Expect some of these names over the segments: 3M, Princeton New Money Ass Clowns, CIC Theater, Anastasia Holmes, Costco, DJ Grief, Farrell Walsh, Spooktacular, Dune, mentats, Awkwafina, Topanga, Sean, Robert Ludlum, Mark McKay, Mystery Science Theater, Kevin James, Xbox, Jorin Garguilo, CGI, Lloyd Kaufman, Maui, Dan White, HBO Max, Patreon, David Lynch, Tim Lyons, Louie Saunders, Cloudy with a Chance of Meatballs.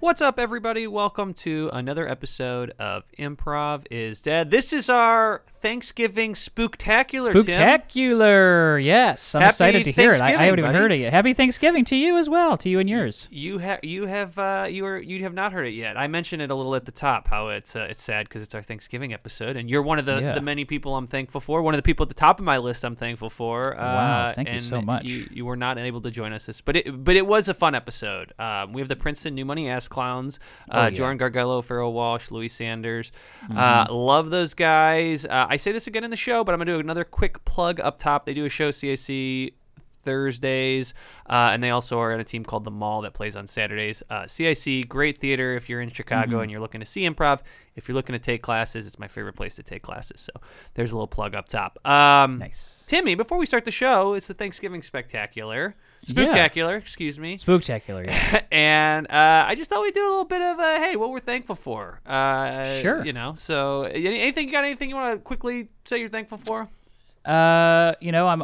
What's up, everybody? Welcome to another episode of Improv is Dead. This is our Thanksgiving spooktacular, Tim. Spooktacular, yes. I'm excited to hear it. I haven't even heard it yet. Happy Thanksgiving to you as well, to you and yours. You have not heard it yet. I mentioned it a little at the top, how it's sad because it's our Thanksgiving episode, and you're one of the many people I'm thankful for, one of the people at the top of my list I'm thankful for. Wow, thank you so much. You were not able to join us, but it was a fun episode. We have the Princeton New Money Ass Clowns, Jorin Garguilo, Farrell Walsh, Louie Saunders. Love those guys. I say this again in the show, but I'm gonna do another quick plug up top. They do a show, CIC Thursdays, and they also are in a team called The Mall that plays on Saturdays. CIC, great theater if you're in Chicago and you're looking to see improv. If you're looking to take classes, it's my favorite place to take classes. So there's a little plug up top. Nice. Timmy, before we start the show, it's the Thanksgiving Spectacular. Spooktacular, excuse me. Spooktacular, yeah. And I just thought we'd do a little bit of, hey, what we're thankful for. Sure. You know, so anything you want to quickly say you're thankful for? I have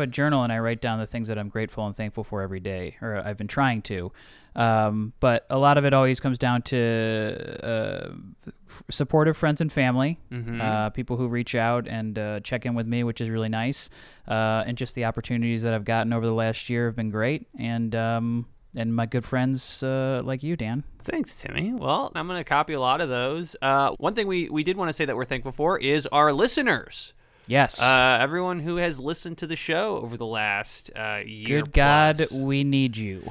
a journal and I write down the things that I'm grateful and thankful for every day, or I've been trying to. But a lot of it always comes down to supportive friends and family, people who reach out and check in with me, which is really nice. And just the opportunities that I've gotten over the last year have been great. And my good friends like you, Dan. Thanks, Timmy. Well, I'm going to copy a lot of those. One thing we did want to say that we're thankful for is our listeners. Yes. Everyone who has listened to the show over the last year. Good plus. God, we need you.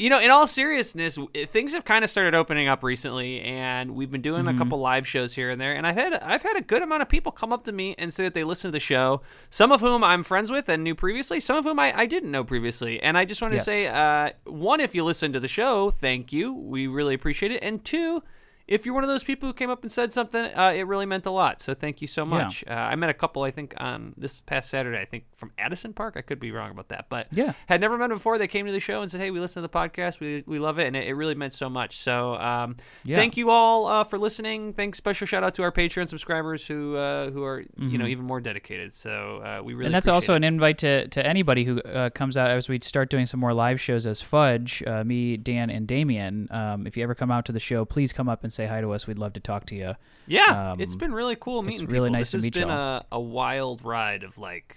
You know, in all seriousness, things have kind of started opening up recently, and we've been doing a couple live shows here and there, and I've had a good amount of people come up to me and say that they listen to the show, some of whom I'm friends with and knew previously, some of whom I didn't know previously. And I just want to say, one, if you listen to the show, thank you. We really appreciate it. And two, if you're one of those people who came up and said something, it really meant a lot. So thank you so much. Yeah. I met a couple, I think, on this past Saturday, I think from Addison Park. I could be wrong about that, but had never met them before. They came to the show and said, hey, we listen to the podcast. We love it. And it really meant so much. So thank you all for listening. Thanks. Special shout out to our Patreon subscribers who are, even more dedicated. So we really appreciate it. And that's also an invite to anybody who comes out as we start doing some more live shows as Fudge, me, Dan, and Damien. If you ever come out to the show, please come up and say hi to us. We'd love to talk to you. Yeah, it's been really cool meeting people. It's really nice to meet you. This has been a wild ride of like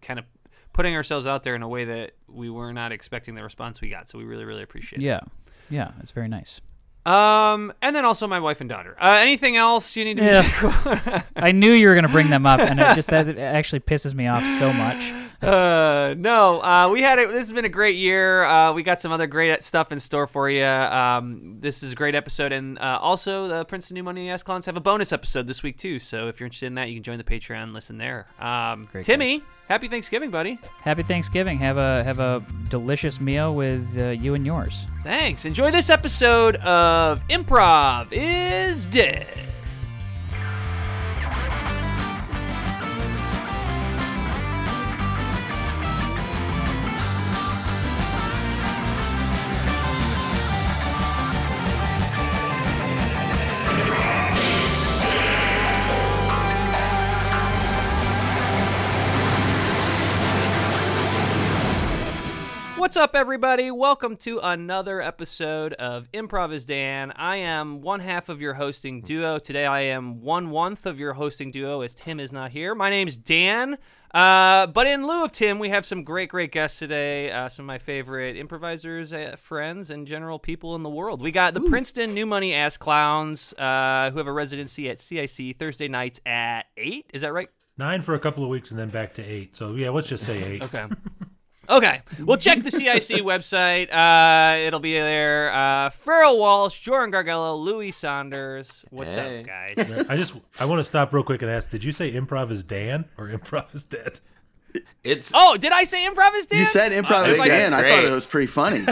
kind of putting ourselves out there in a way that we were not expecting the response we got. So we really, really appreciate it. Yeah, it's very nice. And then also my wife and daughter. Anything else you need to know? I knew you were going to bring them up, and that actually pisses me off so much. This has been a great year. We got some other great stuff in store for you. This is a great episode, and also the Princeton New Money Ass Clowns have a bonus episode this week too, so if you're interested in that, you can join the Patreon and listen there. Timmy, guys. Happy Thanksgiving, buddy. Happy Thanksgiving. Have a delicious meal with you and yours. Thanks. Enjoy this episode of Improv is Dead. What's up, everybody? Welcome to another episode of Improv is Dan. I am one half of your hosting duo. Today I am one-oneth of your hosting duo as Tim is not here. My name's Dan, but in lieu of Tim, we have some great, great guests today, some of my favorite improvisers, friends, and general people in the world. We got the Princeton New Money Ass Clowns, who have a residency at CIC Thursday nights at 8. Is that right? 9 for a couple of weeks and then back to 8. So, yeah, let's just say 8. Okay, well, check the CIC website. It'll be there. Farrell Walsh, Jorin Garguilo, Louie Saunders. What's up, guys? I want to stop real quick and ask, did you say Improv is Dan or Improv is Dead? Did I say Improv is Dan? You said Improv is Dan. I thought it was pretty funny.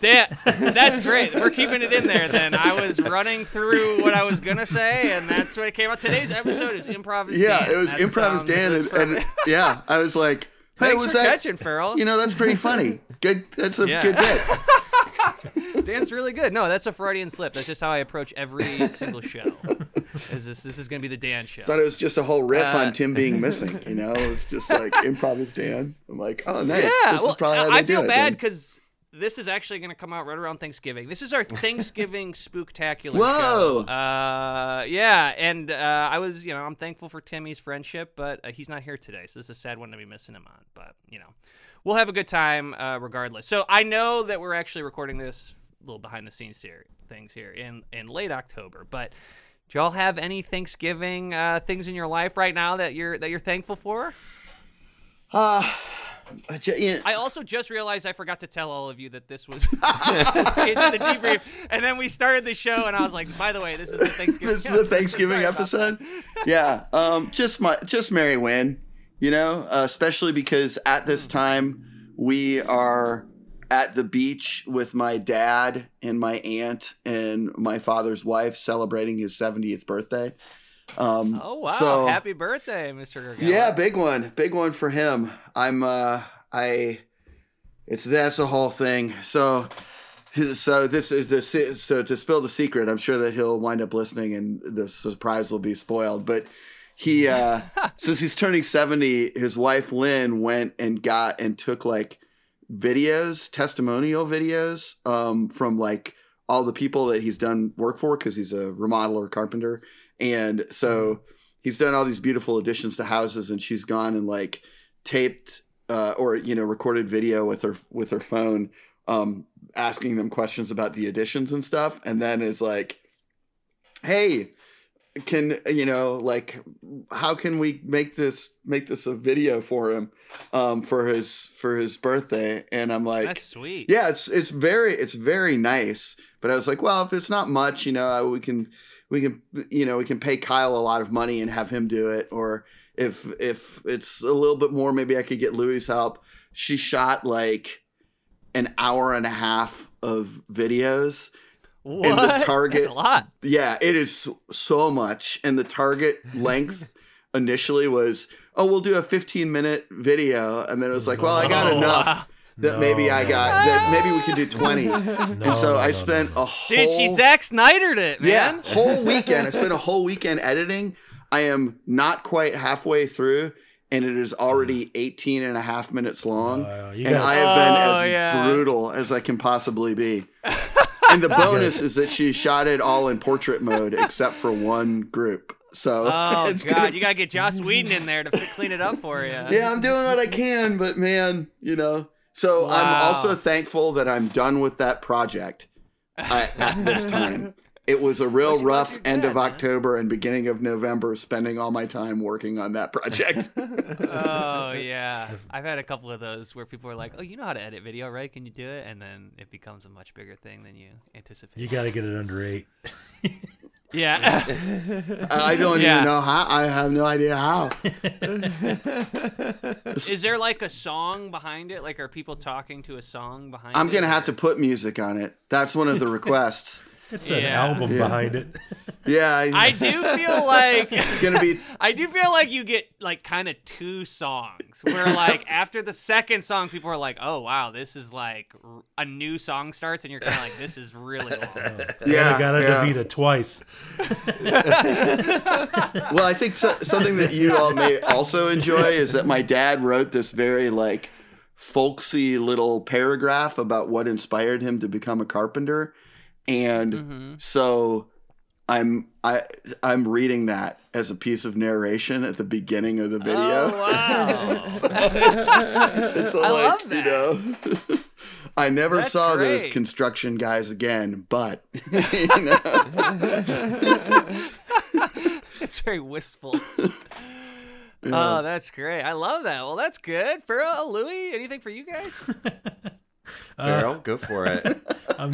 Dan, that's great. We're keeping it in there then. I was running through what I was going to say, and that's what it came out. Today's episode is Improv is Dan. Yeah, it was Improv is Dan. And I was like... Hey, was that catching, Farrell? You know, that's pretty funny. Good. That's a good bit. Dan's really good. No, that's a Freudian slip. That's just how I approach every single show. This is going to be the Dan show. I thought it was just a whole riff on Tim being missing. You know, it was just like Improv is Dan. I'm like, oh, nice. Yeah, this is probably how they do it. I feel bad because This is actually going to come out right around Thanksgiving. This is our Thanksgiving spooktacular show. Yeah, and I was, you know, I'm thankful for Timmy's friendship, but he's not here today, so this is a sad one to be missing him on. But, you know, we'll have a good time regardless. So I know that we're actually recording this little behind-the-scenes things here in late October, but do y'all have any Thanksgiving things in your life right now that you're thankful for? I also just realized I forgot to tell all of you that this was the debrief, and then we started the show, and I was like, "By the way, this is the Thanksgiving. This is the Thanksgiving episode." Yeah, just Mary Wynn, you know, especially because at this time we are at the beach with my dad and my aunt and my father's wife celebrating his 70th birthday. Oh wow! So, happy birthday, Mr. Garguilo. Yeah, big one for him. That's the whole thing. So this is so to spill the secret. I'm sure that he'll wind up listening, and the surprise will be spoiled. But he, since he's turning 70, his wife Lynn went and took like videos, testimonial videos, from like all the people that he's done work for, because he's a remodeler, carpenter. And so he's done all these beautiful additions to houses, and she's gone and like taped or, you know, recorded video with her phone, asking them questions about the additions and stuff. And then is like, hey, how can we make this a video for him, for his birthday? And I'm like, that's sweet. Yeah. It's very nice. But I was like, well, if it's not much, you know, we can pay Kyle a lot of money and have him do it. Or if it's a little bit more, maybe I could get Louie's help. She shot like an hour and a half of videos. What? And the target, that's a lot. Yeah, it is so much. And the target length initially was, we'll do a 15-minute video. And then it was like, well, I got enough. Wow. Maybe we can do 20. I spent a whole... Dude, she Zack Snydered it, man. Yeah, whole weekend. I spent a whole weekend editing. I am not quite halfway through, and it is already 18 and a half minutes long. I have been as brutal as I can possibly be. And the bonus is that she shot it all in portrait mode except for one group. So, you gotta get Joss Whedon in there to clean it up for you. Yeah, I'm doing what I can, but man, you know... So I'm also thankful that I'm done with that project at this time. It was a real rough end of October and beginning of November, spending all my time working on that project. Oh, yeah. I've had a couple of those where people are like, oh, you know how to edit video, right? Can you do it? And then it becomes a much bigger thing than you anticipate. You got to get it under 8. Yeah. I don't even know how. I have no idea how. Is there like a song behind it? Like, are people talking to a song behind it? I'm going to have to put music on it. That's one of the requests. It's an album behind it. Yeah. I do feel like it's going to be... I do feel like you get like kind of two songs where like after the second song, people are like, oh, wow, this is like a new song starts. And you're kind of like, this is really long. Yeah. I got it to beat it twice. Well, I think something that you all may also enjoy is that my dad wrote this very like folksy little paragraph about what inspired him to become a carpenter. And so I'm reading that as a piece of narration at the beginning of the video. Oh, wow. So it's I love that. You know, I never saw those construction guys again, but you know. It's very wistful. Yeah. Oh, that's great. I love that. Well, that's good. Farrell, Louie, anything for you guys? Farrell, go for it. I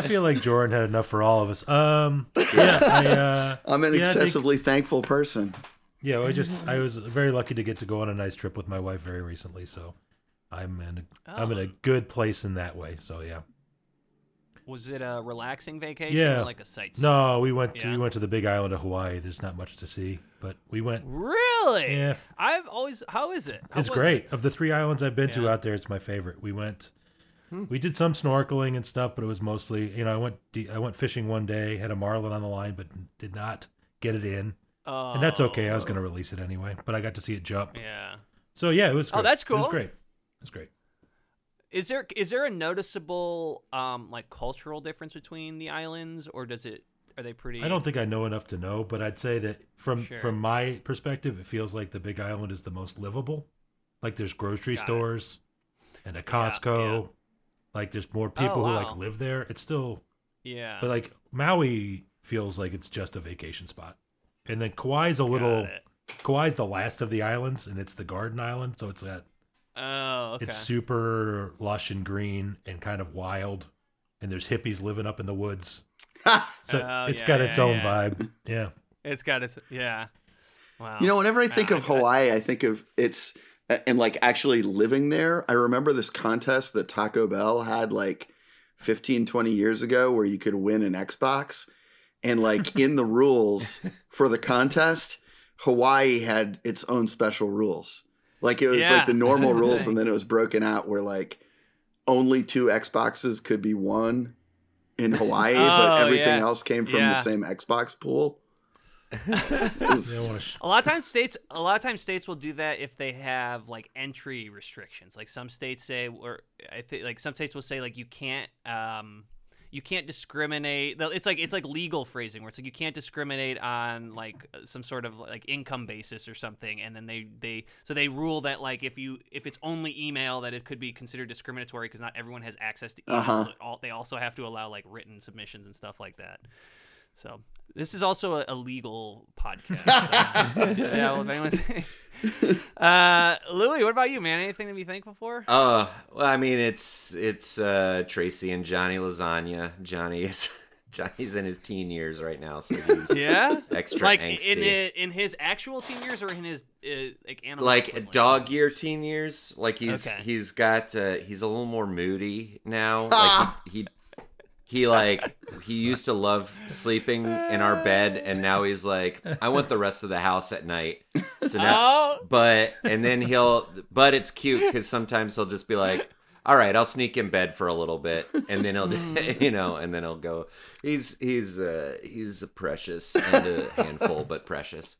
feel like Jorin had enough for all of us. I'm an excessively thankful person. Yeah, I was very lucky to get to go on a nice trip with my wife very recently, so I'm in a good place in that way. So yeah. Was it a relaxing vacation or like a sightseeing? No, we went to the big island of Hawaii. There's not much to see, but we went. Really? Yeah. How is it? It's great. It? Of the three islands I've been to out there, it's my favorite. We went. We did some snorkeling and stuff, but it was mostly, you know, I went fishing one day, had a marlin on the line, but did not get it in. Oh. And that's okay. I was going to release it anyway, but I got to see it jump. Yeah. So yeah, it was great. Oh, that's cool. It was great. Is there a noticeable like cultural difference between the islands, or does it? Are they pretty? I don't think I know enough to know, but I'd say that from my perspective, it feels like the Big Island is the most livable. Like there's grocery stores and a Costco. Yeah. Like there's more people who like live there. It's still but like Maui feels like it's just a vacation spot, and then Kauai's the last of the islands, and it's the Garden Island, so it's that. Oh, okay. It's super lush and green and kind of wild, and there's hippies living up in the woods. So it's got its own vibe. Yeah, it's got its Wow. You know, whenever I think of Hawaii, I think of it's and like actually living there. I remember this contest that Taco Bell had like 15, 20 years ago, where you could win an Xbox, and like in the rules for the contest, Hawaii had its own special rules. Like it was like the normal rules, and then it was broken out where like only two Xboxes could be won in Hawaii, but everything else came from the same Xbox pool. A lot of times states will do that if they have like entry restrictions. Like some states say, or I think like some states will say like you can't discriminate. It's like legal phrasing where it's like you can't discriminate on like some sort of like income basis or something. And then they rule that like if it's only email that it could be considered discriminatory because not everyone has access to email. Uh-huh. So they also have to allow like written submissions and stuff like that. So this is also a legal podcast. Well, if anyone's Louie, what about you, man? Anything to be thankful for? Well, I mean, it's Tracy and Johnny Lasagna. Johnny's in his teen years right now, so he's extra like angsty. In his actual teen years, or in his like animal, like dog year teen years. Like he's a little more moody now. Like he like he used to love sleeping in our bed, and now he's like, I want the rest of the house at night. So now, but it's cute because sometimes he'll just be like, all right, I'll sneak in bed for a little bit, and then he'll, and then he'll go. He's precious and a handful, but precious.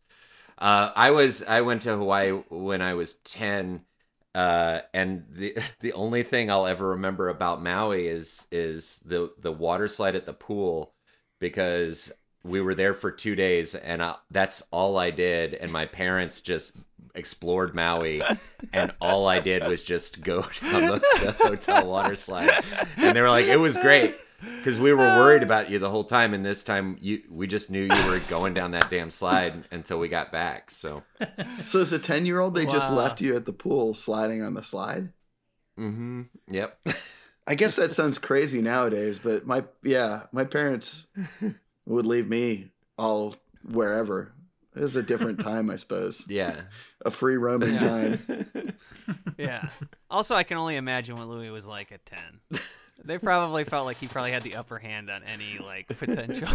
I went to Hawaii when I was 10. And the only thing I'll ever remember about Maui is the water slide at the pool, because we were there for 2 days, and that's all I did. And my parents just explored Maui, and all I did was just go down the hotel water slide. And they were like, it was great, because we were worried about you the whole time. And this time we just knew you were going down that damn slide until we got back. So as a 10-year-old, they just left you at the pool sliding on the slide. Mm-hmm. Yep. I guess that sounds crazy nowadays, but my parents would leave me all wherever. It was a different time, I suppose. Yeah. A free roaming time. Yeah. Also, I can only imagine what Louie was like at 10. They probably felt like he probably had the upper hand on any like potential.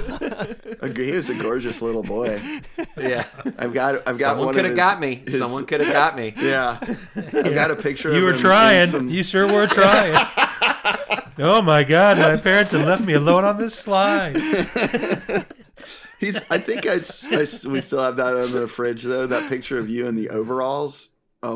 He was a gorgeous little boy. Yeah. I've got one. Someone could have got me. Someone could have got me. Yeah. I've got a picture of him. You were trying. You sure were trying. Oh my God, my parents had left me alone on this slide. I think we still have that under the fridge though. That picture of you in the overalls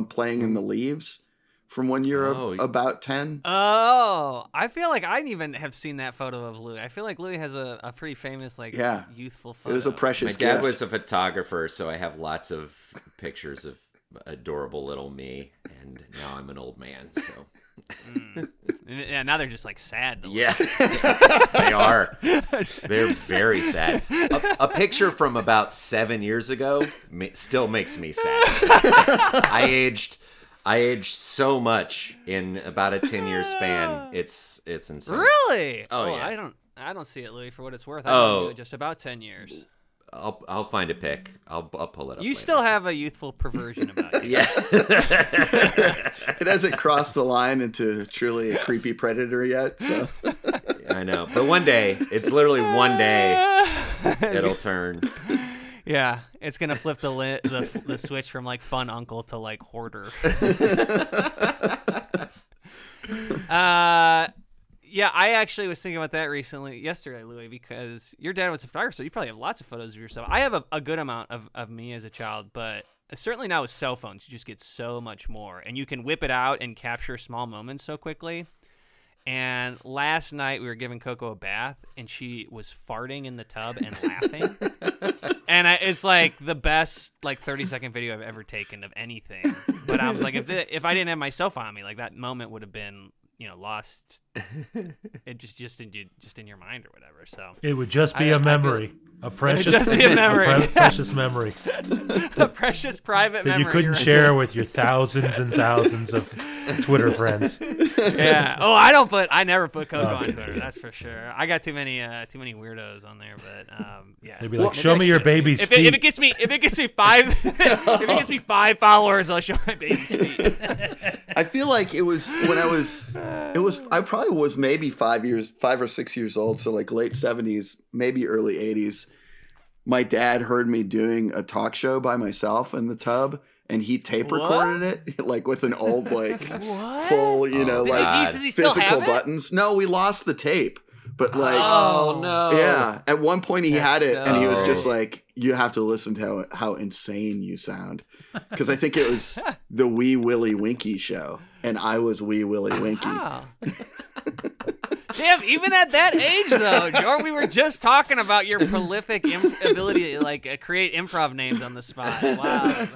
playing in the leaves from when you're about 10. Oh, I feel like I even have seen that photo of Louie. I feel like Louie has a pretty famous like youthful photo. It was a precious gift. My dad was a photographer, so I have lots of pictures of adorable little me, and now I'm an old man. So. Yeah, now they're just like sad. Yeah, they are. They're very sad. A picture from about 7 years ago still makes me sad. I aged so much in about a 10-year span. It's insane. Really? Oh yeah. I don't see it, Louie. For what it's worth, I do it just about 10 years. I'll find a pic. I'll pull it up. You later. Still have a youthful perversion about you. Yeah. It hasn't crossed the line into truly a creepy predator yet. So. I know, but one day, it's literally one day, it'll turn. Yeah, it's gonna flip the switch from like fun uncle to like hoarder. Yeah, I actually was thinking about that yesterday, Louie, because your dad was a photographer, so you probably have lots of photos of yourself. I have a good amount of me as a child, but certainly now with cell phones, you just get so much more, and you can whip it out and capture small moments so quickly. And last night we were giving Coco a bath, and she was farting in the tub and laughing. And it's like the best like 30-second video I've ever taken of anything. But I was like, if I didn't have my cell phone on me, like that moment would have been, you know, lost. It just in your mind or whatever. So it would just be a memory, a precious memory, precious memory, a precious private memory that you couldn't share with your thousands and thousands of Twitter friends. Yeah. Oh, I never put Coco on Twitter. That's for sure. I got too many weirdos on there. But yeah. They'd be like, show me your baby's feet. If it gets me five followers, I'll show my baby's feet. I feel like it was when I probably was maybe 5 or 6 years old, so like late 70s, maybe early 80s. My dad heard me doing a talk show by myself in the tub. And he tape recorded it like with an old like full, you know, like physical buttons. No, we lost the tape. But like, oh no, yeah. At one point he had it, and he was just like, "You have to listen to how insane you sound," because I think it was the Wee Willie Winky show, and I was Wee Willie Winky. Damn, even at that age, though, Jor, we were just talking about your prolific ability to like create improv names on the spot. Wow.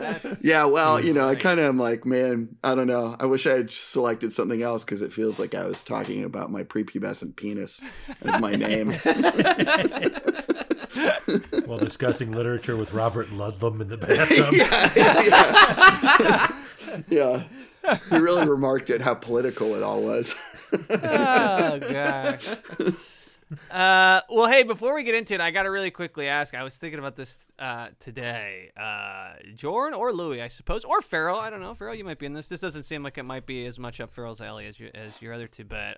Yeah, well, you know, I kind of am like, man, I don't know. I wish I had selected something else because it feels like I was talking about my prepubescent penis as my name. While discussing literature with Robert Ludlum in the bathroom. Yeah. He really remarked at how political it all was. Oh, gosh. Well, hey, before we get into it, I got to really quickly ask. I was thinking about this today. Jorin or Louie, I suppose, or Farrell. I don't know. Farrell, you might be in this. This doesn't seem like it might be as much up Farrell's alley as your other two, but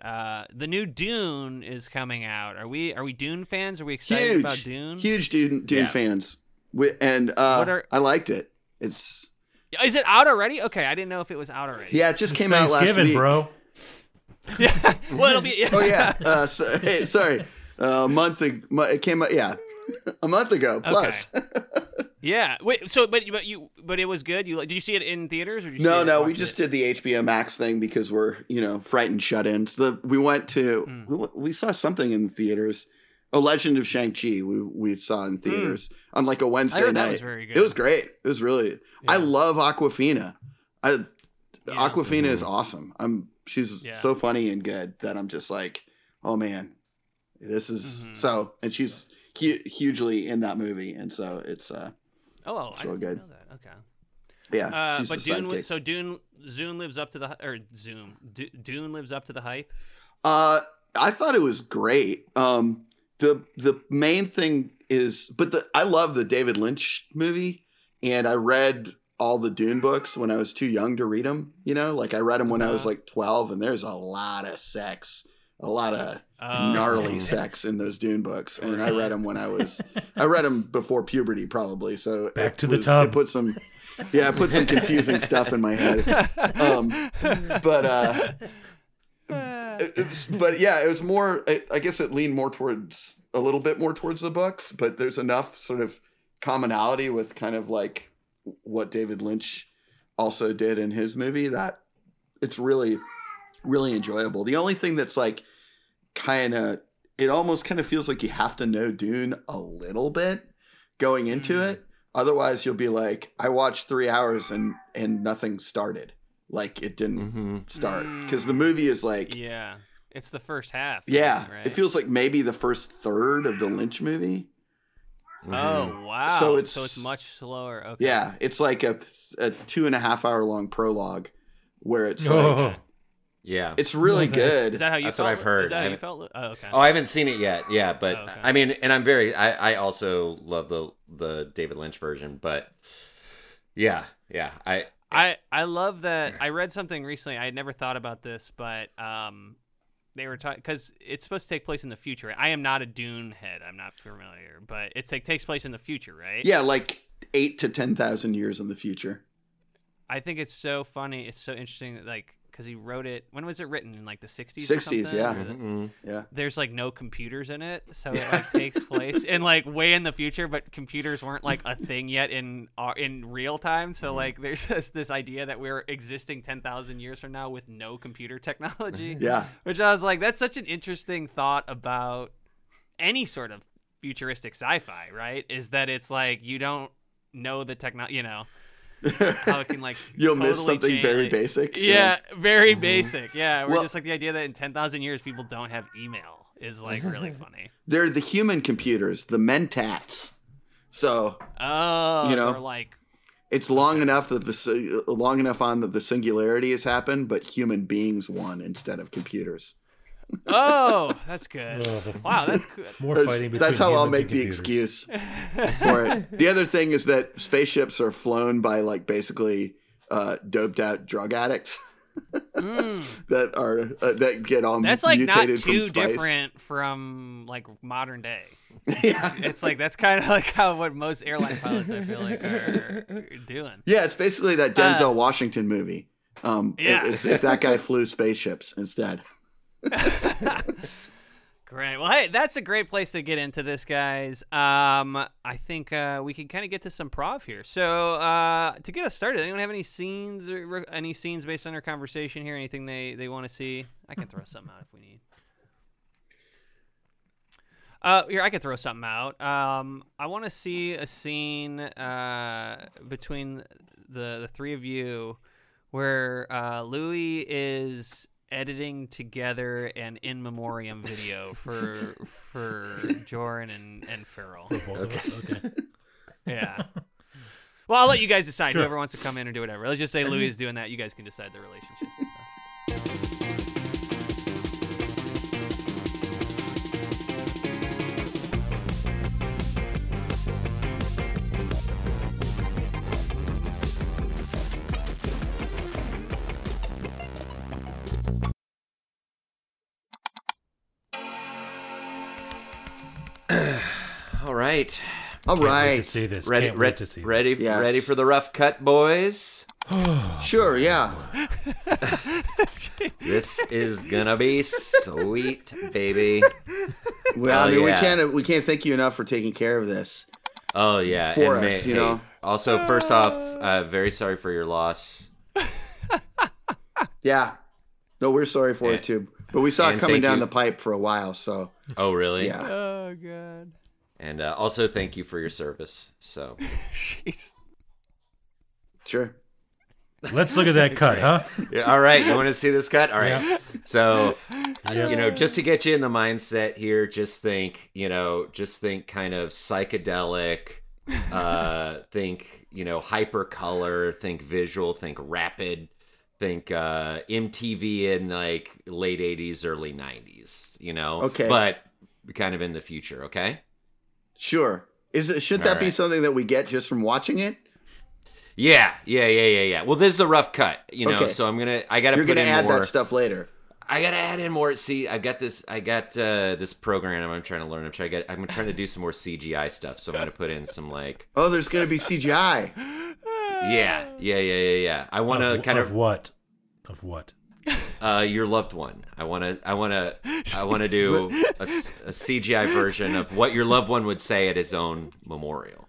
the new Dune is coming out. Are we Dune fans? Are we excited about Dune? Huge Dune fans. I liked it. Is it out already? Okay, I didn't know if it was out already. Yeah, it just came out last week, bro. Yeah, well, it'll be. Yeah. Oh yeah, it came out. Yeah, a month ago plus. Okay. Yeah. Wait. So, but it was good. Did you see it in theaters? Or did you no. We just did the HBO Max thing because we're frightened shut-ins. We saw something in the theaters. Oh, Legend of Shang-Chi we saw in theaters on like a Wednesday night. That was very good. It was great. It was really. Yeah. I love Awkwafina. Awkwafina is awesome. She's so funny and good that I'm just like, oh man, this is so. And she's hugely in that movie, and so it's I didn't know that. Okay. Yeah, she's but Dune lives up to Dune lives up to the hype. I thought it was great. The main thing is, I love the David Lynch movie, and I read all the Dune books when I was too young to read them, like I read them when I was like 12, and there's a lot of sex, a lot of gnarly sex in those Dune books. And I read them before puberty probably. So back to the tub. I put some confusing stuff in my head. But yeah, it was more, I guess it leaned more towards a little bit more towards the books, but there's enough sort of commonality with kind of like what David Lynch also did in his movie that it's really, really enjoyable. The only thing that's like kind of, it almost kind of feels like you have to know Dune a little bit going into it. Otherwise you'll be like, I watched 3 hours and nothing started. Like it didn't start because the movie is like, yeah, it's the first half. Yeah. Thing, right? It feels like maybe the first third of the Lynch movie. Oh wow! So it's much slower. Okay. Yeah, it's like a 2.5 hour long prologue, where it's like, yeah, it's really good. Is that how you? That's felt? What I've heard. Is that how you felt? Oh, okay. Oh, I haven't seen it yet. Yeah, but I mean, and I'm very. I also love the David Lynch version, but yeah. I love that. I read something recently. I had never thought about this, but they were talking because it's supposed to take place in the future. I am not a Dune head. I'm not familiar, but it takes place in the future, right? Yeah, like 8,000 to 10,000 years in the future. I think it's so funny. It's so interesting that like because he wrote it. When was it written? In like the 60s? 60s, yeah. Mm-hmm. Yeah. There's like no computers in it, so it like takes place in like way in the future, but computers weren't like a thing yet in real time. So like there's this idea that we're existing 10,000 years from now with no computer technology. Yeah. Which I was like, that's such an interesting thought about any sort of futuristic sci-fi, right? Is that it's like you don't know the technology, you know. How it can like you'll totally miss something change. Very basic. Yeah, yeah. Very mm-hmm. basic. Yeah, we're just like the idea that in 10,000 years people don't have email is like really funny. They're the human computers, the mentats. So you know, like it's long enough that the the singularity has happened, but human beings won instead of computers. Oh, that's good. Wow, that's good. More fighting between that's how I'll make the excuse for it. The other thing is that spaceships are flown by like basically doped out drug addicts that are that get all that's like mutated not too from spice. Different from like modern day. Yeah, it's like that's kind of like how what most airline pilots I feel like are doing. Yeah, it's basically that Denzel Washington movie. Yeah. If that guy flew spaceships instead. Great. Well, hey, that's a great place to get into this, guys. I think we can kind of get to some prov here. So to get us started, anyone have any scenes or any scenes based on our conversation here? Anything they want to see? I can throw something out if we need. Here, I can throw something out. I want to see a scene between the three of you where Louie is editing together an in memoriam video for Jorin and Farrell. For both of us, okay. Yeah. Well, I'll let you guys decide. Sure. Whoever wants to come in or do whatever. Let's just say Louis is doing that. You guys can decide the relationship and stuff. All right. To see this. Ready, yes. Ready for the rough cut, boys? Sure, yeah. This is gonna be sweet, baby. Well, I mean, yeah. we can't thank you enough for taking care of this. Oh yeah, for and us, you know. Also, first off, very sorry for your loss. Yeah, no, we're sorry for it too, but we saw it coming down the pipe for a while. So. Oh really? Yeah. Oh god. And also, thank you for your service. So, jeez. Sure. Let's look at that cut, huh? Yeah, all right. You want to see this cut? All right. Yeah. So, you know, just to get you in the mindset here, just think kind of psychedelic, think, you know, hyper color, think visual, think rapid, think MTV in like late 80s, early 90s, you know? Okay. But kind of in the future, okay? Sure. Should that be something that we get just from watching it? Yeah. Well, this is a rough cut, you know. Okay. So I gotta You're put gonna in add more. That stuff later. I gotta add in more. See, I got this program I'm trying to learn. I'm trying to do some more CGI stuff. So I'm gonna put in some like. Oh, there's gonna be CGI. Yeah. I want to kind of what? Of what? Your loved one. I want to do a CGI version of what your loved one would say at his own memorial.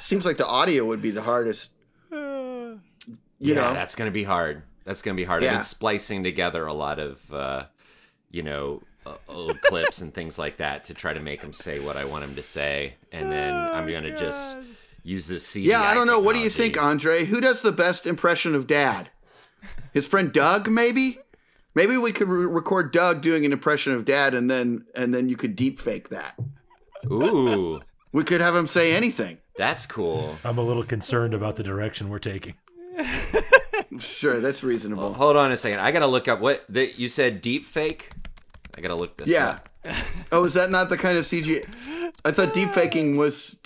Seems like the audio would be the hardest. You know, that's going to be hard. Yeah. I've been splicing together a lot of, old clips and things like that to try to make him say what I want him to say, and then I'm going to just use this CGI. Yeah, I don't know. Technology. What do you think, Andre? Who does the best impression of Dad? His friend Doug, maybe? Maybe we could record Doug doing an impression of Dad, and then you could deep fake that. Ooh. We could have him say anything. That's cool. I'm a little concerned about the direction we're taking. Sure, that's reasonable. Well, hold on a second. I got to look up you said deep fake? I got to look this up. Yeah. Oh, is that not the kind of CGI? I thought deep faking isn't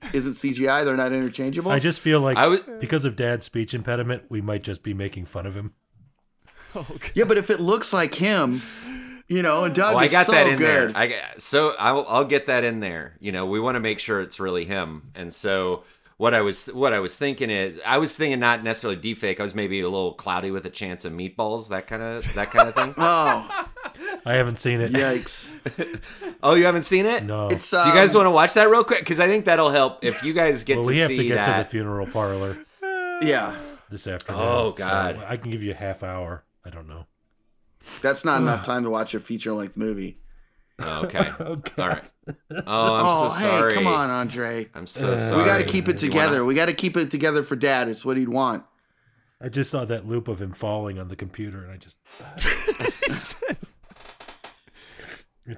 CGI. They're not interchangeable. I just feel like because of Dad's speech impediment, we might just be making fun of him. Oh, yeah, but if it looks like him, you know, and Doug is so good. There. I'll get that in there. You know, we want to make sure it's really him, and so What I was thinking is, I was thinking not necessarily deep fake. I was maybe a little Cloudy with a Chance of Meatballs, that kind of thing. Oh, I haven't seen it. Yikes! Oh, you haven't seen it? No. It's, do you guys want to watch that real quick? Because I think that'll help if you guys get to see that. Well, we have to get to the funeral parlor. Yeah. This afternoon. Oh God! So I can give you a half hour. I don't know. That's not enough time to watch a feature length movie. Okay. Okay. All right. Oh, I'm so sorry. Hey, come on, Andre. I'm so sorry. We got to keep it together. We got to keep it together for Dad. It's what he'd want. I just saw that loop of him falling on the computer, and I just.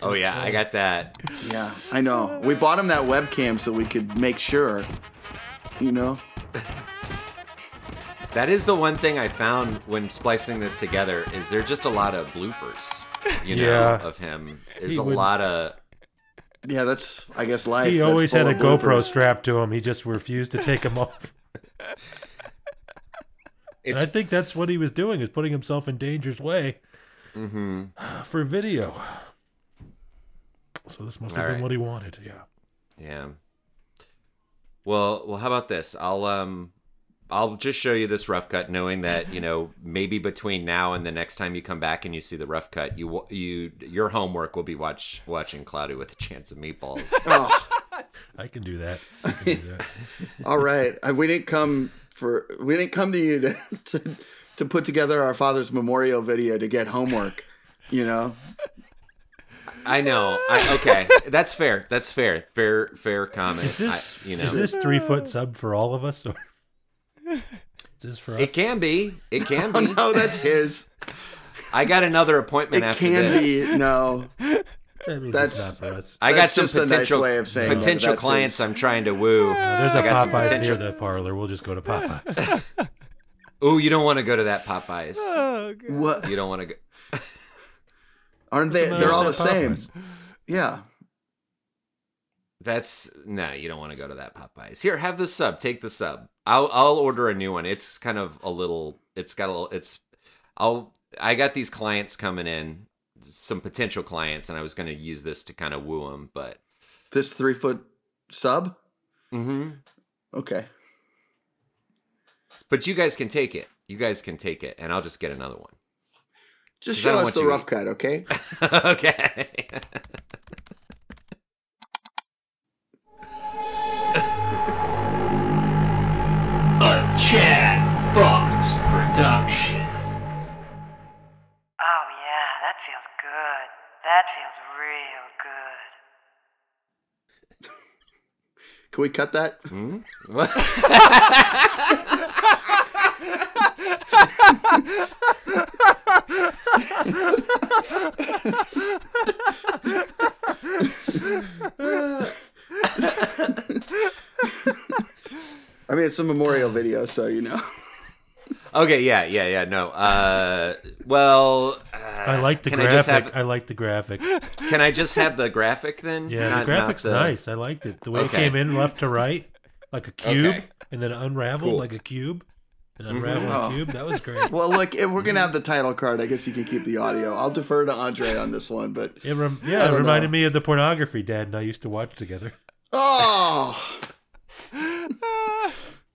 Oh yeah, I got that. Yeah, I know. We bought him that webcam so we could make sure. You know. That is the one thing I found when splicing this together is there just a lot of bloopers, you know, of him. There's a lot of... Yeah, that's, I guess, life. He always had a GoPro strapped to him. He just refused to take him off. And I think that's what he was doing, is putting himself in danger's way for video. So this must have been what he wanted, yeah. Yeah. Well, how about this? I'll just show you this rough cut, knowing that, you know, maybe between now and the next time you come back and you see the rough cut, your homework will be watching Cloudy with a Chance of Meatballs. Oh. I can do that. All right. We didn't come to you to put together our father's memorial video to get homework, you know? I know. Okay. That's fair. Fair comment. Is this 3-foot sub for all of us? Or? It can be. It can be. No, that's his. I got another appointment after this. It can be. No. I mean, that's not for us. I got some potential, nice way of saying potential clients his. I'm trying to woo. No, there's a Popeyes near the parlor. We'll just go to Popeyes. Ooh, you don't want to go to that Popeyes. Oh, God. What? You don't want to go. Aren't they? They're all the same. Yeah. You don't want to go to that Popeyes. Here, have the sub. Take the sub. I'll order a new one. It's kind of a little. It's got a little. I got these clients coming in, some potential clients, and I was going to use this to kind of woo them, but this 3-foot sub. Mm-hmm. Okay. But you guys can take it. And I'll just get another one. Just show us the rough cut, okay? Okay. Chad Fox Production. Oh yeah, that feels good. That feels real good. Can we cut that? Hmm? What? I mean, it's a memorial video, so you know. Okay, yeah, no. I like the graphic. Can I just have the graphic then? Yeah, the graphic's nice. I liked it. The way it came in left to right, like a cube, and then unraveled like a cube, and unraveled a cube. That was great. Well, look, if we're going to have the title card, I guess you can keep the audio. I'll defer to Andre on this one, but... It reminded me of the pornography Dad and I used to watch together. Oh!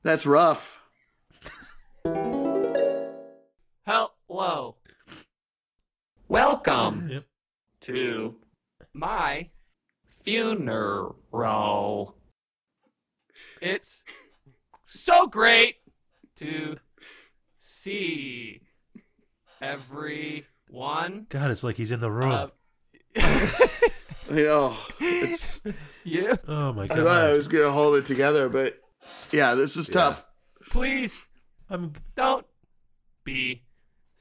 That's rough. Hello. Welcome to my funeral. It's so great to see everyone. God, it's like he's in the room. Oh my God. I thought I was going to hold it together, but yeah, this is tough. Please, don't be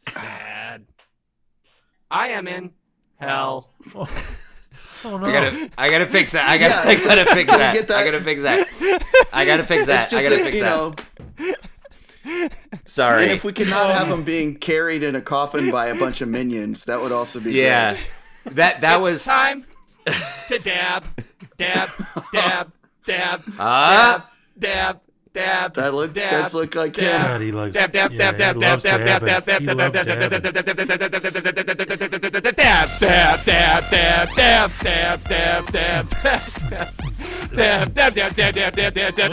sad. I am in hell. Oh no! I gotta fix that. I gotta fix that. Sorry. And if we could not have him being carried in a coffin by a bunch of minions, that would also be great. That was time to dab. Dab. That looked like him. God, he loves dab. Dab.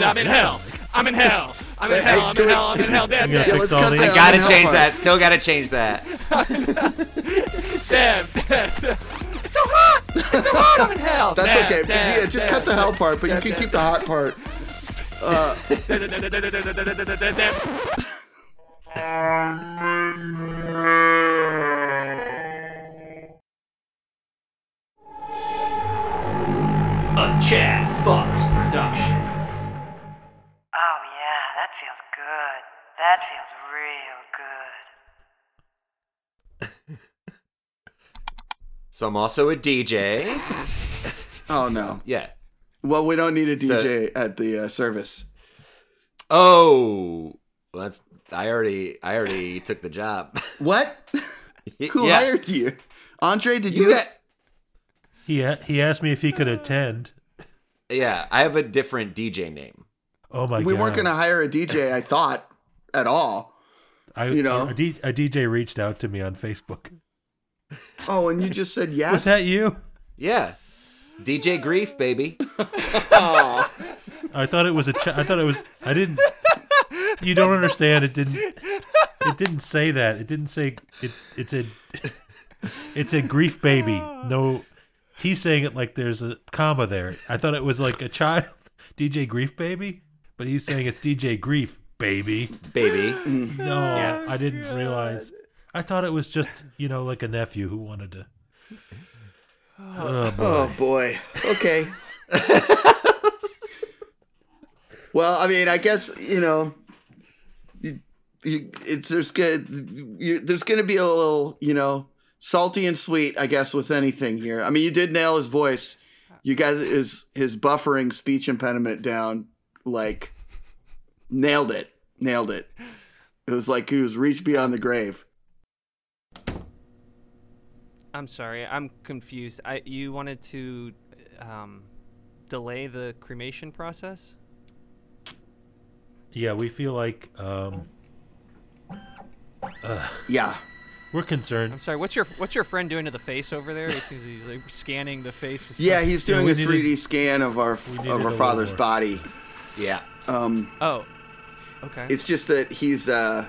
I'm in hell. I'm in hell. I'm in hell. I'm in hell. I'm in hell. Damn, damn. I gotta change that. Still gotta change that. Damn, damn, damn. It's so hot. It's so hot. I'm in hell. That's damn, okay. Damn, yeah, just damn, cut the hell part, but damn, you can damn, keep the hot part. A Chad Fox production. Oh yeah, that feels good. That feels real good. So I'm also a DJ. Oh no. Yeah. Well, we don't need a DJ at the service. Oh, well, that's I already took the job. What? Who hired you? Andre, did you? He asked me if he could attend. Yeah, I have a different DJ name. Oh my god. We weren't going to hire a DJ, I thought, at all. A DJ reached out to me on Facebook. Oh, and you just said yes? Was that you? Yeah. DJ Grief, baby. Oh. I thought it was you don't understand. It didn't say that. It didn't say it said Grief baby. No, he's saying it like there's a comma there. I thought it was like a child, DJ Grief baby, but he's saying it's DJ Grief baby. No, yeah. I didn't realize. I thought it was just, like a nephew who wanted to. Oh boy. Okay. Well, I mean, I guess there's going to be a little salty and sweet, I guess, with anything here. I mean, you did nail his voice. You got his buffering speech impediment down, like nailed it. It was like he was reached beyond the grave. I'm sorry, I'm confused. You wanted to delay the cremation process? Yeah, we feel like we're concerned. I'm sorry. What's your friend doing to the face over there? He's like scanning the face. With he's doing a 3D scan of our father's body. Yeah. Oh. Okay. It's just that he's gonna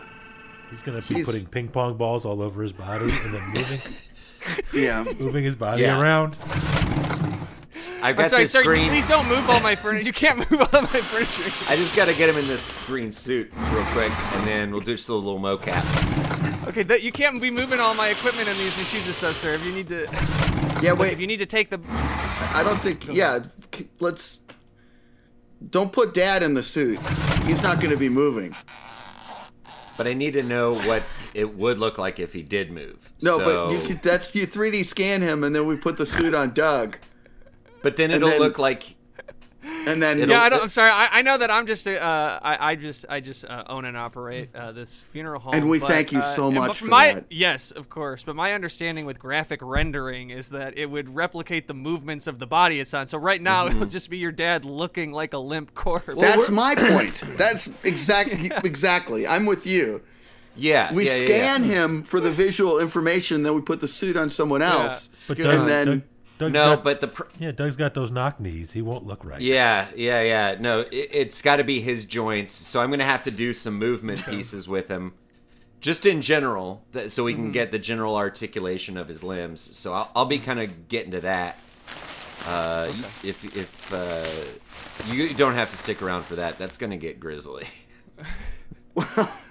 be putting ping pong balls all over his body and then moving. Yeah, moving his body around. I'm sorry, sir. Green... Please don't move all my furniture. You can't move all my furniture. I just got to get him in this green suit real quick, and then we'll do just a little mocap. Okay, you can't be moving all my equipment in these machines, sir. If you need to, wait. If you need to take the, I don't think. Yeah, let's. Don't put Dad in the suit. He's not going to be moving. But I need to know what it would look like if he did move. No, but you 3D scan him, and then we put the suit on Doug. But then it'll look like. And then I'm sorry. I know that I'm just. I just own and operate this funeral home. And thank you so much for that. Yes, of course. But my understanding with graphic rendering is that it would replicate the movements of the body it's on. So right now it'll just be your dad looking like a limp corpse. That's my point. That's exactly. I'm with you. Yeah, we scan him for the visual information, then we put the suit on someone else, but then. Doug's got those knock knees. He won't look right. Yeah. No, it's got to be his joints. So I'm going to have to do some movement pieces with him, just in general, so we can get the general articulation of his limbs. So I'll be kind of getting to that. If you don't have to stick around for that, that's going to get grisly.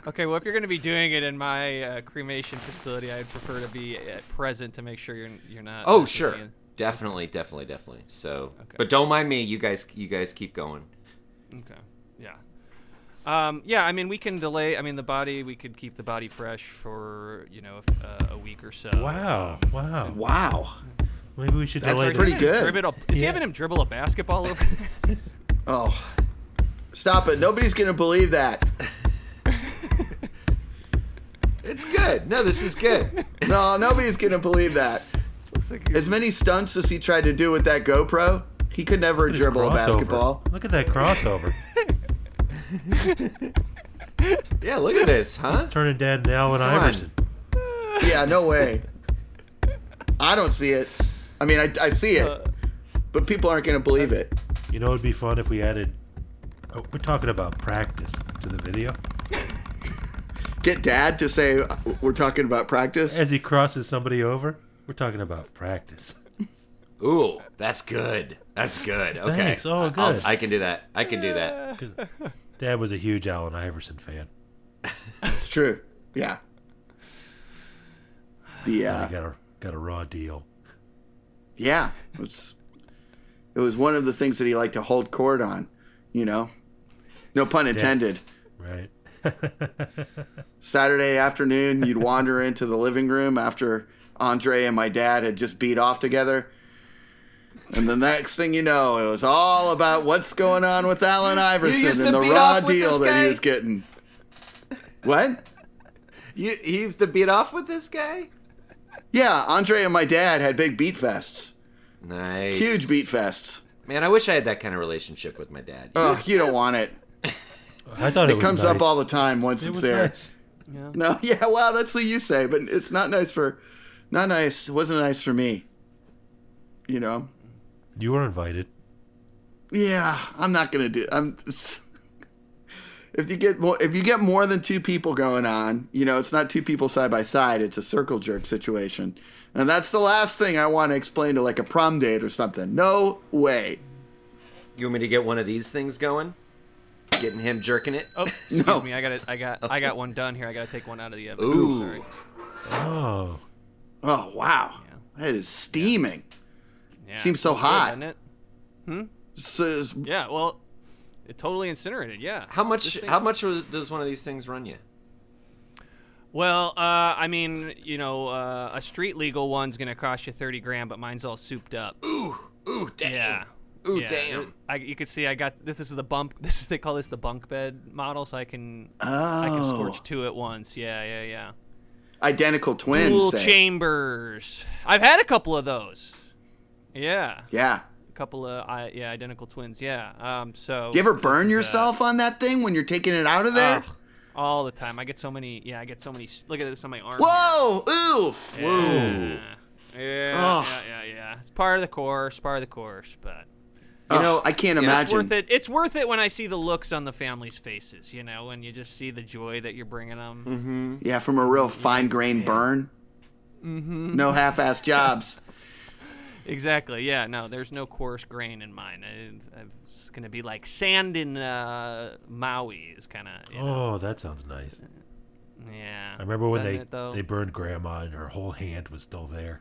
Okay, well, if you're going to be doing it in my cremation facility, I'd prefer to be present to make sure you're not. Oh, sure. Definitely. So, okay. But don't mind me. You guys keep going. Okay. Yeah. I mean, we can delay. I mean, the body. We could keep the body fresh for a week or so. Wow. Maybe we should. That's pretty good. Is he having him dribble a basketball over? Oh, stop it! Nobody's gonna believe that. It's good. No, this is good. No, nobody's gonna believe that. As many stunts as he tried to do with that GoPro, he could never dribble a basketball. Look at that crossover. Yeah, look at this, huh? It's turning Dad to Allen Iverson. Yeah, no way. I don't see it. I mean, I see it, but people aren't going to believe it. It'd be fun if we added Oh, we're talking about practice to the video. Get Dad to say we're talking about practice? As he crosses somebody over, we're talking about practice. Ooh, that's good. That's good. Okay. Thanks. Oh, good. I can do that. I can do that. Dad was a huge Allen Iverson fan. It's true. Yeah. Got a raw deal. Yeah. It was one of the things that he liked to hold court on, you know? No pun intended. Yeah. Right. Saturday afternoon, you'd wander into the living room after Andre and my dad had just beat off together. And the next thing you know, it was all about what's going on with Allen Iverson and the raw deal that he was getting. What? He used to beat off with this guy? Yeah, Andre and my dad had big beat fests. Nice. Huge beat fests. Man, I wish I had that kind of relationship with my dad. Oh, you don't want it. I thought it was comes nice. Up all the time once it's there. Nice. Yeah. No, yeah, well, that's what you say, but it's not nice for... Not nice. It wasn't nice for me. You know? You were invited. Yeah, I'm not going to do... If you get more than two people going on, you know, it's not two people side by side. It's a circle jerk situation. And that's the last thing I want to explain to like a prom date or something. No way. You want me to get one of these things going? Getting him jerking it? Oh, excuse me. I got one done here. I got to take one out of the oven. Ooh. Sorry. Oh, wow. Yeah. That is steaming. Yeah. Seems so hot. Good, doesn't it? Hmm? Yeah, well... It totally incinerated, yeah. How much does one of these things run you? Well, I mean, you know, a street legal one's going to cost you $30,000, but mine's all souped up. Ooh, damn. Yeah. Ooh, yeah. Damn. You can see I got this. This is the bump. This is, they call this the bunk bed model, so I can scorch two at once. Yeah. Identical twins. Dual chambers. I've had a couple of those. Yeah. Yeah. Couple of identical twins, yeah. So you ever burn yourself on that thing when you're taking it out of there? All the time. I get so many. Look at this on my arm. Whoa! Here. Ooh! Yeah. Whoa! Yeah. It's part of the course, but you know, I can't imagine. It's worth it. It's worth it when I see the looks on the family's faces. You know, when you just see the joy that you're bringing them. Mm-hmm. Yeah, from a real fine-grained burn. Mm-hmm. No half-ass jobs. Exactly. Yeah. No, there's no coarse grain in mine. It's gonna be like sand in Maui. Is kind of. Oh, that sounds nice. Yeah. I remember when they burned Grandma and her whole hand was still there.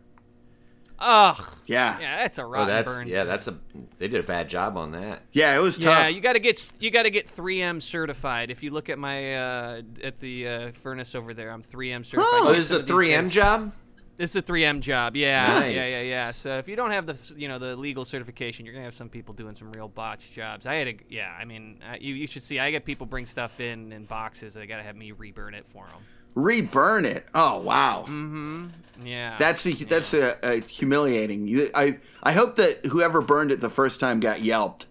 Ugh. Yeah. Yeah, that's a rotten burn. Yeah, that's a. They did a bad job on that. Yeah, it was tough. Yeah, you gotta get 3M certified. If you look at my at the furnace over there, I'm 3M certified. Oh, this is a 3M job. It's a 3M job, yeah. Nice. Yeah. So if you don't have the legal certification, you're gonna have some people doing some real botched jobs. You should see. I get people bring stuff in boxes. They gotta have me reburn it for them. Reburn it? Oh wow. Mm-hmm. Yeah. That's humiliating. I hope that whoever burned it the first time got yelped.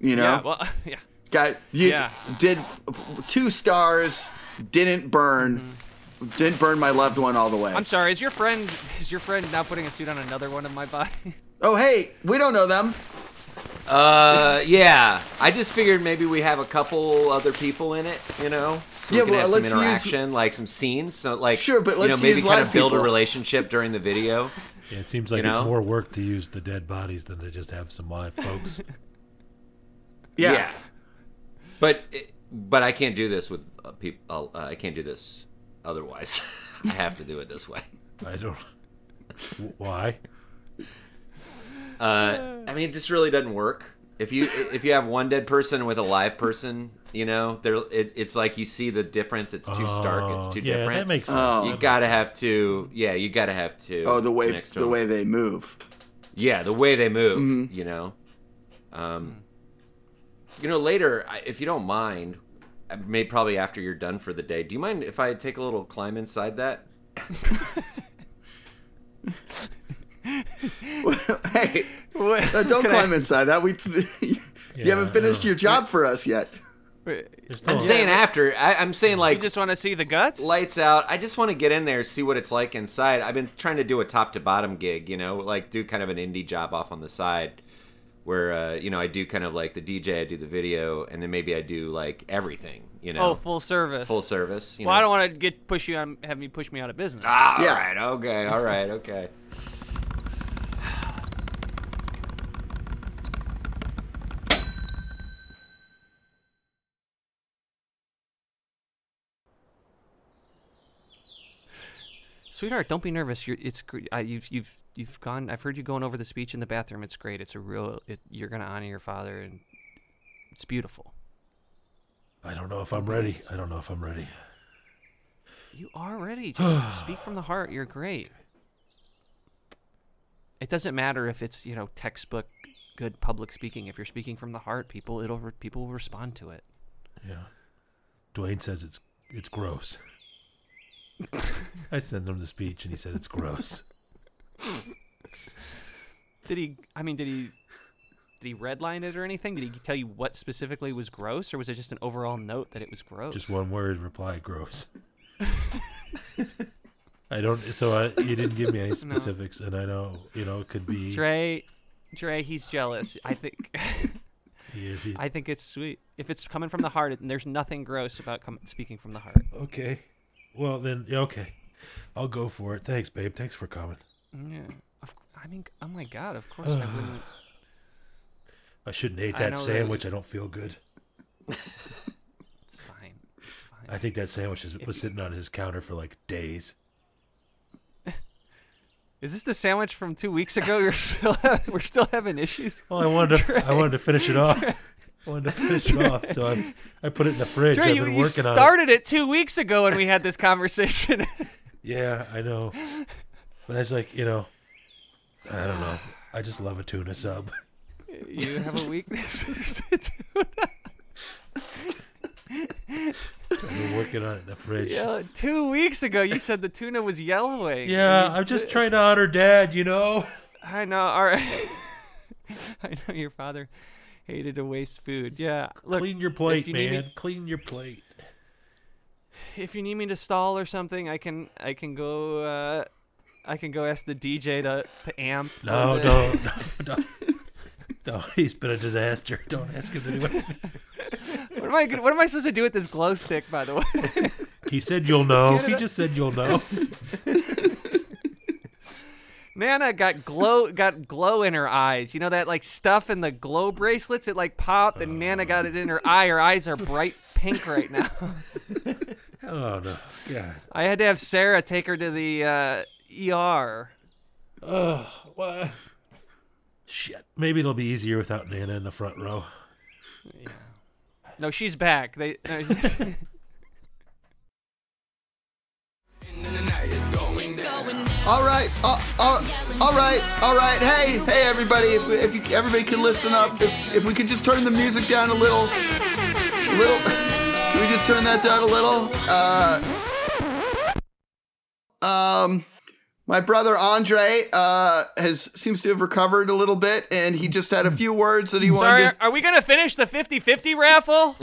You know? Yeah. Well, yeah. Did 2 stars. Didn't burn. Mm-hmm. Didn't burn my loved one all the way. I'm sorry. Is your friend now putting a suit on another one of my body? Oh, hey, we don't know them. Yeah. I just figured maybe we have a couple other people in it, you know, so we can have some interaction, like some scenes. So, like, sure, but let's maybe kind of build a relationship during the video. Yeah, it seems like it's more work to use the dead bodies than to just have some live folks. Yeah. But I can't do this with people. I can't do this. Otherwise, I have to do it this way. I don't. Why? I mean, it just really doesn't work. If you have one dead person with a live person, you know, it's like you see the difference. It's too stark. It's too different. Yeah, that makes sense. You gotta have two. Oh, the way they move. Yeah, the way they move. Mm-hmm. You know, later, if you don't mind. Maybe probably after you're done for the day. Do you mind if I take a little climb inside that? Hey, don't climb inside that. You haven't finished your job for us yet. I'm saying after. I'm saying like... You just want to see the guts? Lights out. I just want to get in there, see what it's like inside. I've been trying to do a top-to-bottom gig, you know, like do kind of an indie job off on the side where, you know, I do kind of like the DJ, I do the video, and then maybe I do like everything, you know. Oh, full service. Full service. You know? I don't want to have you push me out of business. Ah, yeah. All right, okay. Sweetheart, don't be nervous. You've gone. I've heard you going over the speech in the bathroom. It's great. You're gonna honor your father, and it's beautiful. I don't know if I'm ready. You are ready. Just speak from the heart. You're great. It doesn't matter if it's, you know, textbook good public speaking. If you're speaking from the heart, people will respond to it. Yeah. Dwayne says it's gross. I sent him the speech and he said it's gross. Did he redline it or anything? Did he tell you what specifically was gross, or was it just an overall note that it was gross? Just one word reply, gross. You didn't give me any specifics. No. And I know, you know, it could be Dre, he's jealous. I think I think it's sweet. If it's coming from the heart, there's nothing gross about speaking from the heart. Okay. Well, then, okay. I'll go for it. Thanks, babe. Thanks for coming. Yeah. I mean, oh, my God. Of course I wouldn't. I shouldn't hate that sandwich. I don't feel good. It's fine. I think that sandwich was sitting on his counter for, like, days. Is this the sandwich from 2 weeks ago? We're still having issues? Well, I wanted to finish it off. I wanted to finish it off, so I put it in the fridge. Dre, I've been working on it. You started it 2 weeks ago when we had this conversation. Yeah, I know. But I was like, you know, I don't know. I just love a tuna sub. You have a weakness to tuna. I've been working on it in the fridge. Yeah, 2 weeks ago you said the tuna was yellowing. Yeah, I'm just trying to honor Dad, you know? I know, all right. I know your father hated to waste food. Yeah. Look, clean your plate, man. Clean your plate. If you need me to stall or something, I can go. I can go ask the DJ to amp. No, don't. He's been a disaster. Don't ask him anyway. What am I supposed to do with this glow stick? By the way, he said you'll know. He just said you'll know. Nana got glow in her eyes. You know that, like, stuff in the glow bracelets? It, like, popped, and Nana got it in her eye. Her eyes are bright pink right now. Oh, no. God. I had to have Sarah take her to the ER. Oh, what? Shit. Maybe it'll be easier without Nana in the front row. Yeah. No, she's back. All right. Hey, everybody! If everybody could listen up, if we could just turn the music down a little. Can we just turn that down a little? My brother Andre seems to have recovered a little bit, and he just had a few words that he wanted. Sorry, are we gonna finish the 50-50 raffle?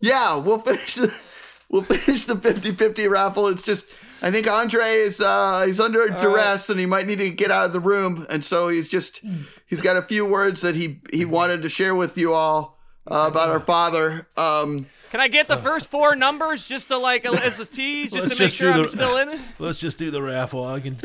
Yeah, we'll finish the 50-50 raffle. It's just, I think Andre is he's under duress, and he might need to get out of the room, and so he's got a few words that he wanted to share with you all about our father. Can I get the first four numbers just to, like, as a tease, just to make sure I'm still in it? Let's just do the raffle. I can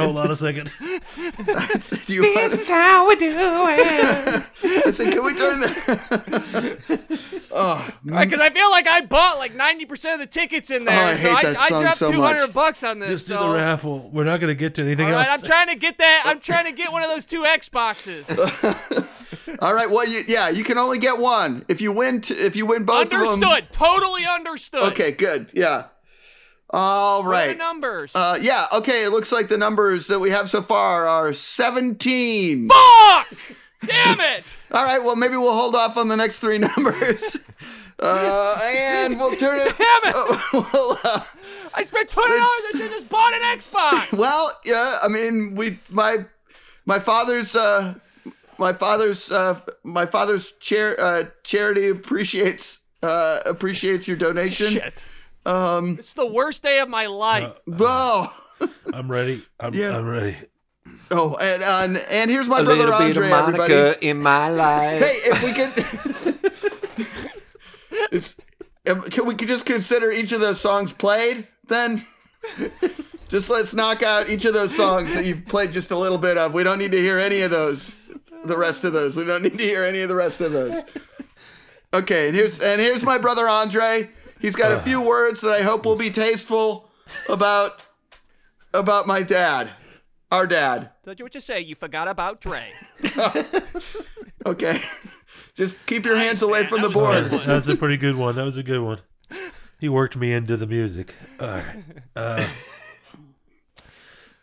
hold on a second. This is how we do it. I said, can we turn the? Oh, because I feel like I bought like 90% of the tickets in there. Oh, I hate that song. I dropped so $200 on this. Just do the raffle. We're not going to get to anything else. I'm trying to get that. I'm trying to get one of those two Xboxes. All right. Well, you can only get one. If you win both of them. Totally understood. Okay, good. Yeah. All right. What are the numbers? Yeah, okay. It looks like the numbers that we have so far are 17. Fuck! Damn it! All right, well, maybe we'll hold off on the next three numbers. And we'll turn it... Damn it! I spent $200. I should have just bought an Xbox. Well, yeah, I mean, my father's charity appreciates your donation. Shit. It's the worst day of my life. Whoa. I'm ready. Oh, and here's my brother Andre, everybody. A little bit of Monica in my life. Hey, if we could... can we just consider each of those songs played, then? Just let's knock out each of those songs that you've played just a little bit of. We don't need to hear any of those. The rest of those. We don't need to hear any of the rest of those. Okay, and here's my brother Andre. He's got a few words that I hope will be tasteful about my dad. Our dad. Did you just say you forgot about Dre? Oh. Okay. Just keep your hands away from the board. That was a pretty good one. That was a good one. He worked me into the music. All right.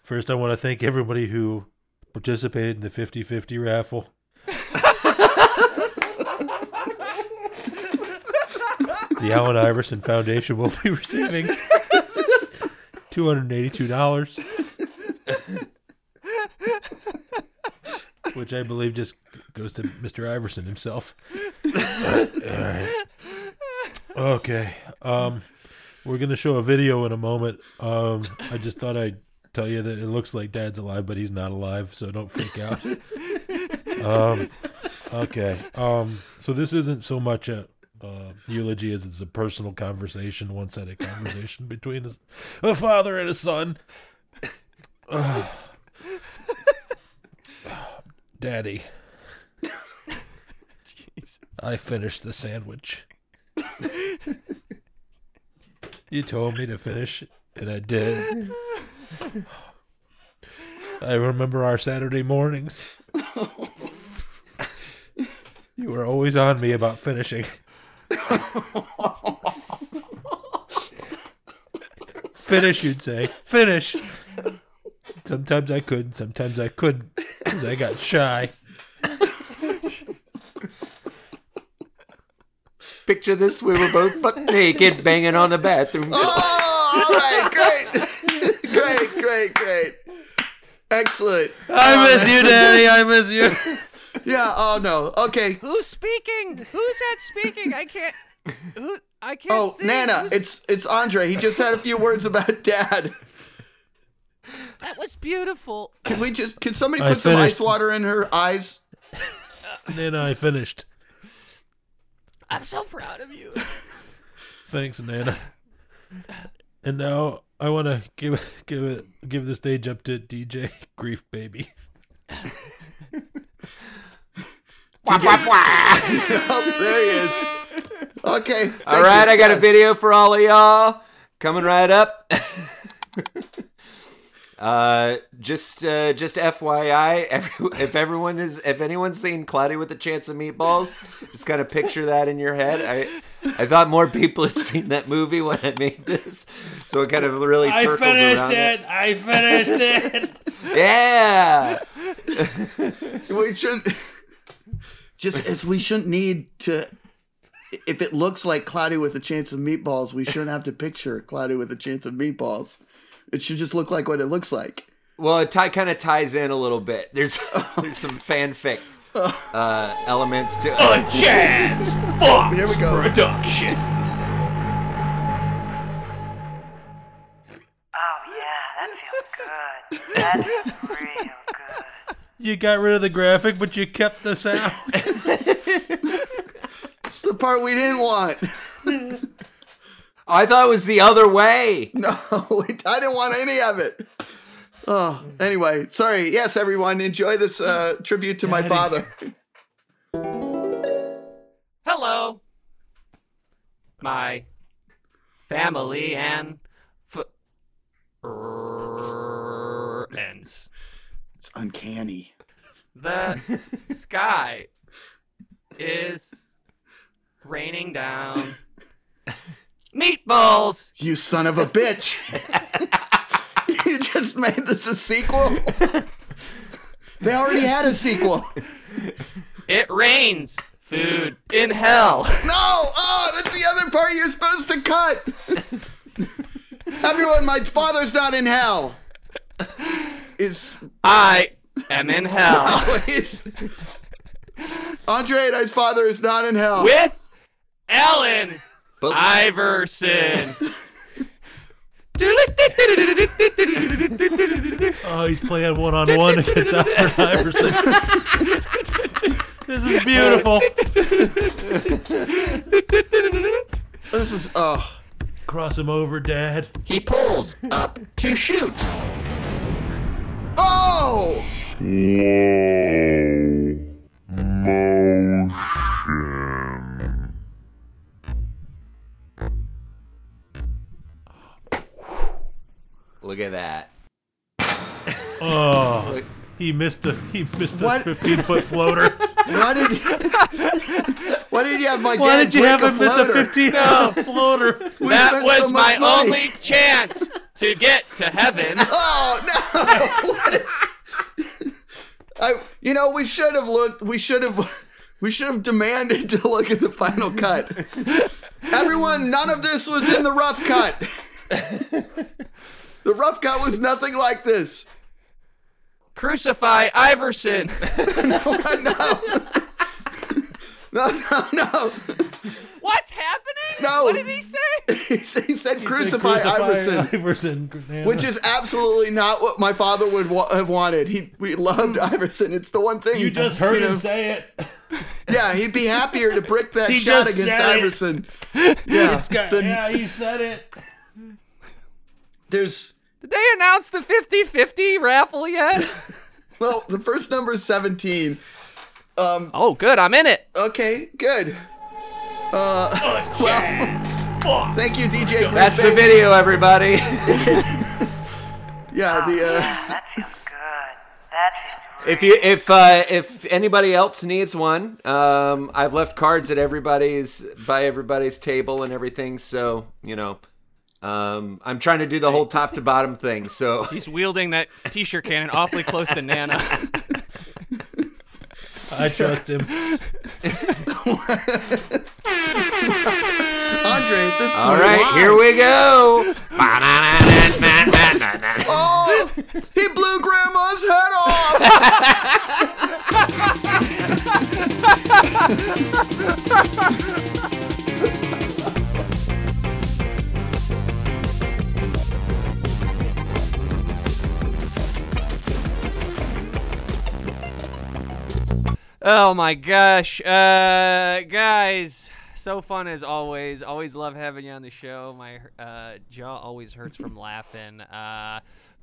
First, I want to thank everybody who participated in the 50-50 raffle. The Allen Iverson Foundation will be receiving $282. Which I believe just goes to Mr. Iverson himself. All right. Okay. We're going to show a video in a moment. I just thought I'd tell you that it looks like Dad's alive, but he's not alive, so don't freak out. Okay. So this isn't so much a eulogy as it's a personal conversation, one-sided conversation between a father and a son. Daddy, Jesus. I finished the sandwich. You told me to finish, and I did. I remember our Saturday mornings. You were always on me about finishing. Finish, you'd say. Finish. Sometimes I could, sometimes I couldn't, because I got shy. Picture this, we were both butt naked banging on the bathroom. Oh, all right, great. Great. Excellent. I miss you, Daddy. I miss you. Yeah, oh, no. Okay. Who's speaking? Who's that speaking? I can't. I can't see. Oh, Nana, it's Andre. He just had a few words about Dad. That was beautiful. Can somebody put some ice water in her eyes? Nana, I finished. I'm so proud of you. Thanks, Nana. And now I want to give the stage up to DJ Grief Baby. Wah, wah, wah. Oh, there he is. Okay. All right, I got a video for all of y'all coming right up. Just FYI, if anyone's seen Cloudy with a Chance of Meatballs, just kind of picture that in your head. I thought more people had seen that movie when I made this, so it kind of really circles around it. I finished it. I finished it. Yeah. We shouldn't need to. If it looks like Cloudy with a Chance of Meatballs, we shouldn't have to picture Cloudy with a Chance of Meatballs. It should just look like what it looks like. Well, it kind of ties in a little bit. There's some fanfic elements to a Jazz Fox here we go. Production. Oh, yeah, that feels good. That's real good. You got rid of the graphic, but you kept the sound. It's the part we didn't want. I thought it was the other way. No, I didn't want any of it. Oh, anyway, sorry. Yes, everyone, enjoy this tribute to my father. Hello, my family and friends. It's uncanny. The sky is raining down. Meatballs! You son of a bitch! You just made this a sequel? They already had a sequel. It rains food in hell. No! Oh, that's the other part you're supposed to cut! Everyone, my father's not in hell. I am in hell. No, Andre and I's father is not in hell. With Allen Iverson. Oh, he's playing one-on-one against Allen Iverson. This is beautiful. This is, oh. Cross him over, Dad. He pulls up to shoot. Oh! Slow motion. Look at that. Oh, he missed a 15-foot floater. Why did you have him miss a 15-foot floater? That was my only chance to get to heaven. Oh no! What is... We should have demanded to look at the final cut. Everyone, none of this was in the rough cut. The rough cut was nothing like this. Crucify Iverson. No. What's happening? No. What did he say? He said crucify Iverson, which is absolutely not what my father would have wanted. We loved Iverson. It's the one thing. You just heard him say it. Yeah, he'd be happier to brick that shot against Iverson. Yeah. He said it. Did they announce the 50-50 raffle yet? Well, the first number is 17. Oh, good. I'm in it. Okay, good. Well, thank you, DJ. That's the video, everybody. Yeah. That feels good. That feels great. If anybody else needs one, I've left cards at everybody's table and everything, so you know. I'm trying to do the whole top to bottom thing, so he's wielding that t-shirt cannon awfully close to Nana. I trust him. Andre, at this point, all right, here we go. Oh, he blew Grandma's head off. Oh my gosh, guys, so fun as always. Always love having you on the show. My jaw always hurts from laughing.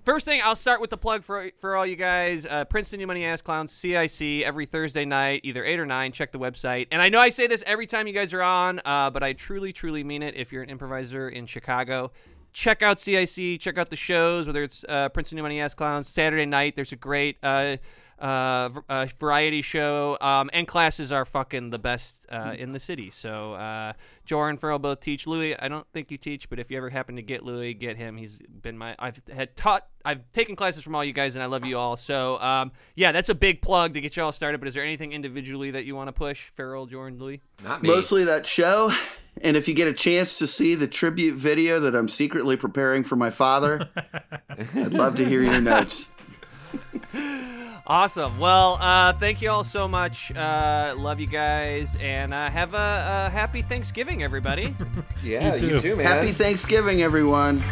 First thing, I'll start with the plug for all you guys. Princeton New Money Ass Clowns, CIC, every Thursday night, either 8 or 9. Check the website. And I know I say this every time you guys are on, but I truly, truly mean it. If you're an improviser in Chicago, check out CIC. Check out the shows, whether it's Princeton New Money Ass Clowns. Saturday night, there's a great... variety show, and classes are fucking the best in the city. So Jorin and Farrell both teach. Louie, I don't think you teach, but if you ever happen to get Louie, get him. He's been I've taken classes from all you guys, and I love you all. So yeah, that's a big plug to get you all started. But is there anything individually that you want to push, Farrell, Jorin, Louie? Not me. Mostly that show. And if you get a chance to see the tribute video that I'm secretly preparing for my father, I'd love to hear your notes. Awesome. Well, thank you all so much. Love you guys, and have a happy Thanksgiving, everybody. Yeah, you too, man. Happy Thanksgiving, everyone.